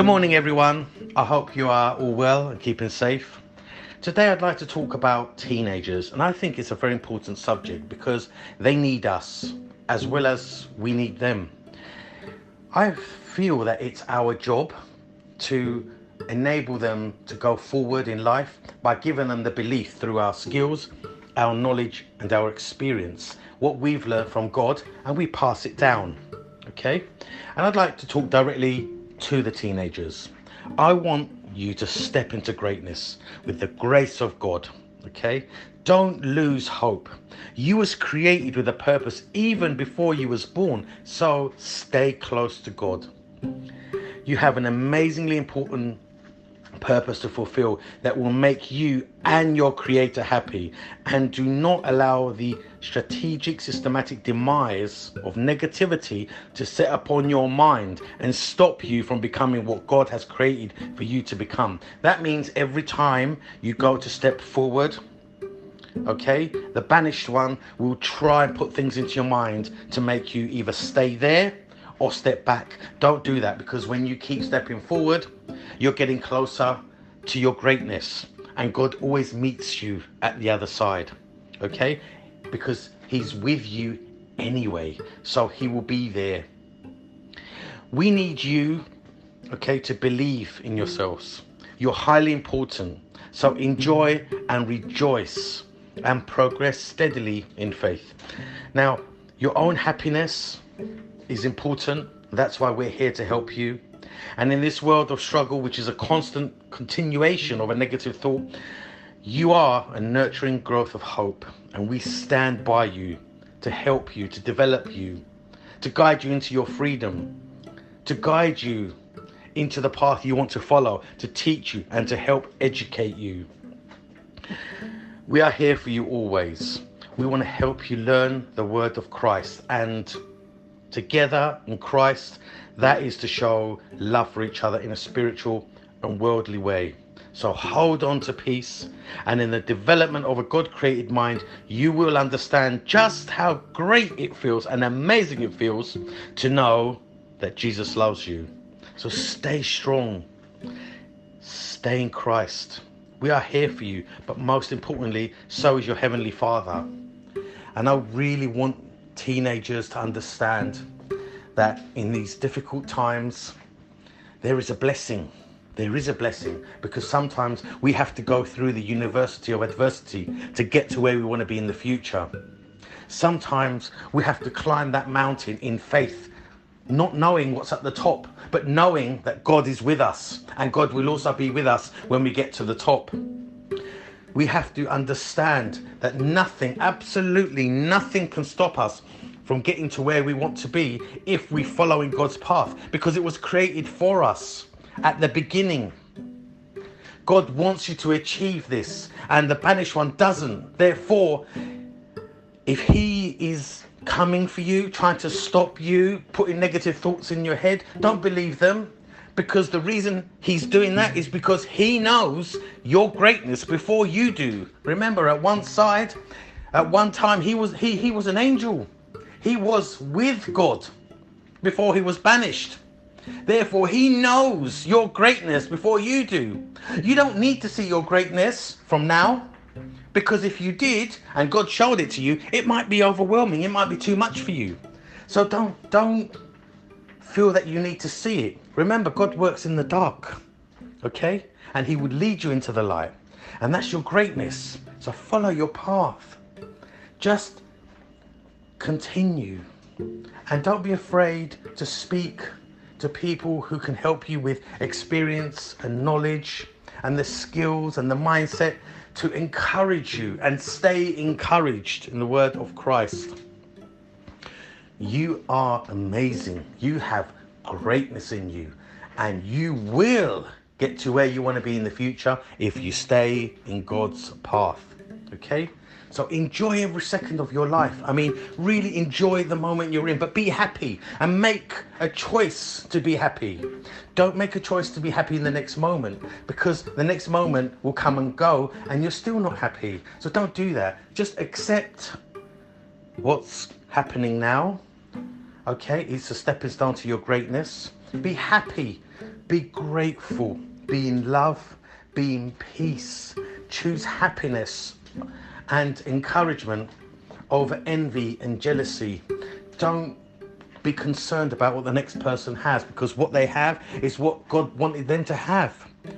Good morning everyone, I hope you are all well and keeping safe. Today I'd like to talk about teenagers, and I think it's a very important subject because they need us as well as we need them. I feel that it's our job to enable them to go forward in life by giving them the belief through our skills, our knowledge and our experience, what we've learned from God, and we pass it down, okay? And I'd like to talk directly to the teenagers. I want you to step into greatness with the grace of God, okay? Don't lose hope. You was created with a purpose even before you was born, so stay close to God. You have an amazingly important purpose to fulfill that will make you and your creator happy, and do not allow the strategic systematic demise of negativity to set upon your mind and stop you from becoming what God has created for you to become. That means every time you go to step forward, okay, the banished one will try and put things into your mind to make you either stay there or step back. Don't do that, because when you keep stepping forward, you're getting closer to your greatness, and God always meets you at the other side, okay? Because he's with you anyway, so he will be there. We need you, okay, to believe in yourselves. You're highly important, so enjoy and rejoice and progress steadily in faith. Now, your own happiness is important. That's why we're here to help you. And in this world of struggle, which is a constant continuation of a negative thought, you are a nurturing growth of hope, and we stand by you to help you, to develop you, to guide you into your freedom, to guide you into the path you want to follow, to teach you and to help educate you. We are here for you always. We want to help you learn the word of Christ, and together in Christ, that is to show love for each other in a spiritual and worldly way. So hold on to peace, and in the development of a God-created mind, you will understand just how great it feels and amazing it feels to know that Jesus loves you. So stay strong, stay in Christ. We are here for you, but most importantly, so is your Heavenly Father. And I really want teenagers to understand that in these difficult times there is a blessing, because sometimes we have to go through the university of adversity to get to where we want to be in the future. Sometimes we have to climb that mountain in faith, not knowing what's at the top, but knowing that God is with us, and God will also be with us when we get to the top. We have to understand that nothing, absolutely nothing, can stop us from getting to where we want to be if we follow in God's path, because it was created for us at the beginning. God wants you to achieve this, and the banished one doesn't. Therefore, if he is coming for you, trying to stop you, putting negative thoughts in your head, don't believe them. Because the reason he's doing that is because he knows your greatness before you do. Remember, at one time, he was an angel. He was with God before he was banished. Therefore, he knows your greatness before you do. You don't need to see your greatness from now, because if you did and God showed it to you, it might be overwhelming. It might be too much for you. So don't feel that you need to see it. Remember, God works in the dark, okay? And he would lead you into the light. And that's your greatness. So follow your path. Just continue. And don't be afraid to speak to people who can help you with experience and knowledge and the skills and the mindset to encourage you, and stay encouraged in the word of Christ. You are amazing. You have greatness in you, and you will get to where you want to be in the future if you stay in God's path, okay? So enjoy every second of your life. I mean, really enjoy the moment you're in, but be happy and make a choice to be happy. Don't make a choice to be happy in the next moment, because the next moment will come and go and you're still not happy. So don't do that. Just accept what's happening now, okay? It's a stepping stone to your greatness. Be happy Be grateful, be in love, be in peace. Choose happiness and encouragement over envy and jealousy. Don't be concerned about what the next person has, because what they have is what God wanted them to have.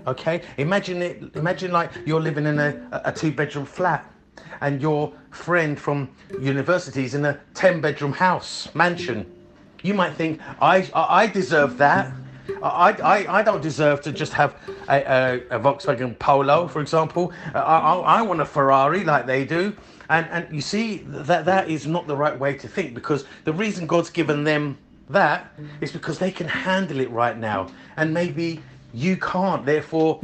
Okay? Imagine like you're living in a 2-bedroom flat and your friend from university is in a 10-bedroom house, mansion. You might think, I deserve that. I don't deserve to just have a Volkswagen Polo, for example. I want a Ferrari like they do. And you see, that is not the right way to think, because the reason God's given them that is because they can handle it right now. And maybe you can't, therefore,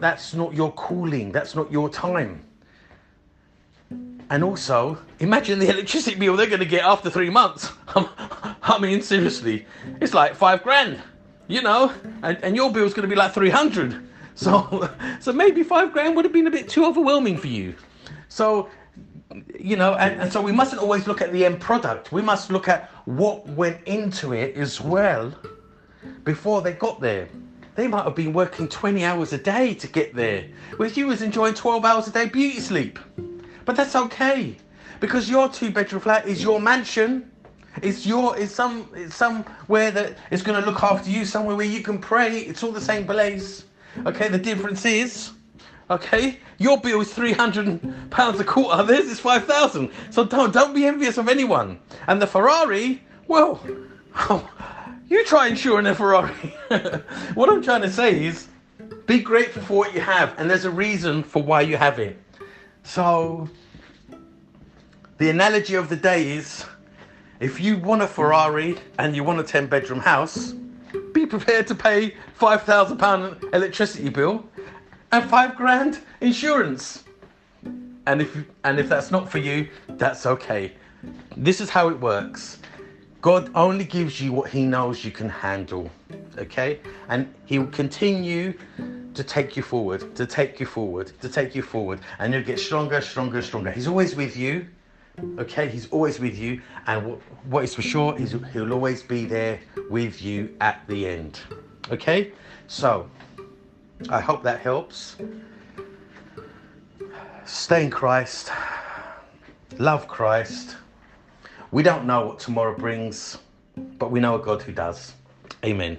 that's not your calling, that's not your time. And also, imagine the electricity bill they're going to get after 3 months. I mean, seriously, it's like $5,000. You know, and your bill's going to be like 300. So maybe $5,000 would have been a bit too overwhelming for you. So, you know, and so we mustn't always look at the end product. We must look at what went into it as well before they got there. They might have been working 20 hours a day to get there, whereas you was enjoying 12 hours a day beauty sleep. But that's okay, because your 2-bedroom flat is your mansion. It's somewhere that is going to look after you, somewhere where you can pray. It's all the same place. Okay, the difference is, okay, your bill is £300 a quarter. Theirs is 5,000. So don't be envious of anyone. And the Ferrari, well, you try insuring a Ferrari. What I'm trying to say is, be grateful for what you have, and there's a reason for why you have it. So the analogy of the day is, if you want a Ferrari and you want a 10-bedroom house, be prepared to pay £5,000 electricity bill and £5,000 insurance. And if that's not for you, that's okay. This is how it works. God only gives you what he knows you can handle, okay? And he'll continue to take you forward, to take you forward, to take you forward, and you'll get stronger, stronger, stronger. He's always with you. Okay, he's always with you, and what is for sure is he'll always be there with you at the end. Okay, so I hope that helps. Stay in Christ, love Christ. We don't know what tomorrow brings, but we know a God who does. Amen.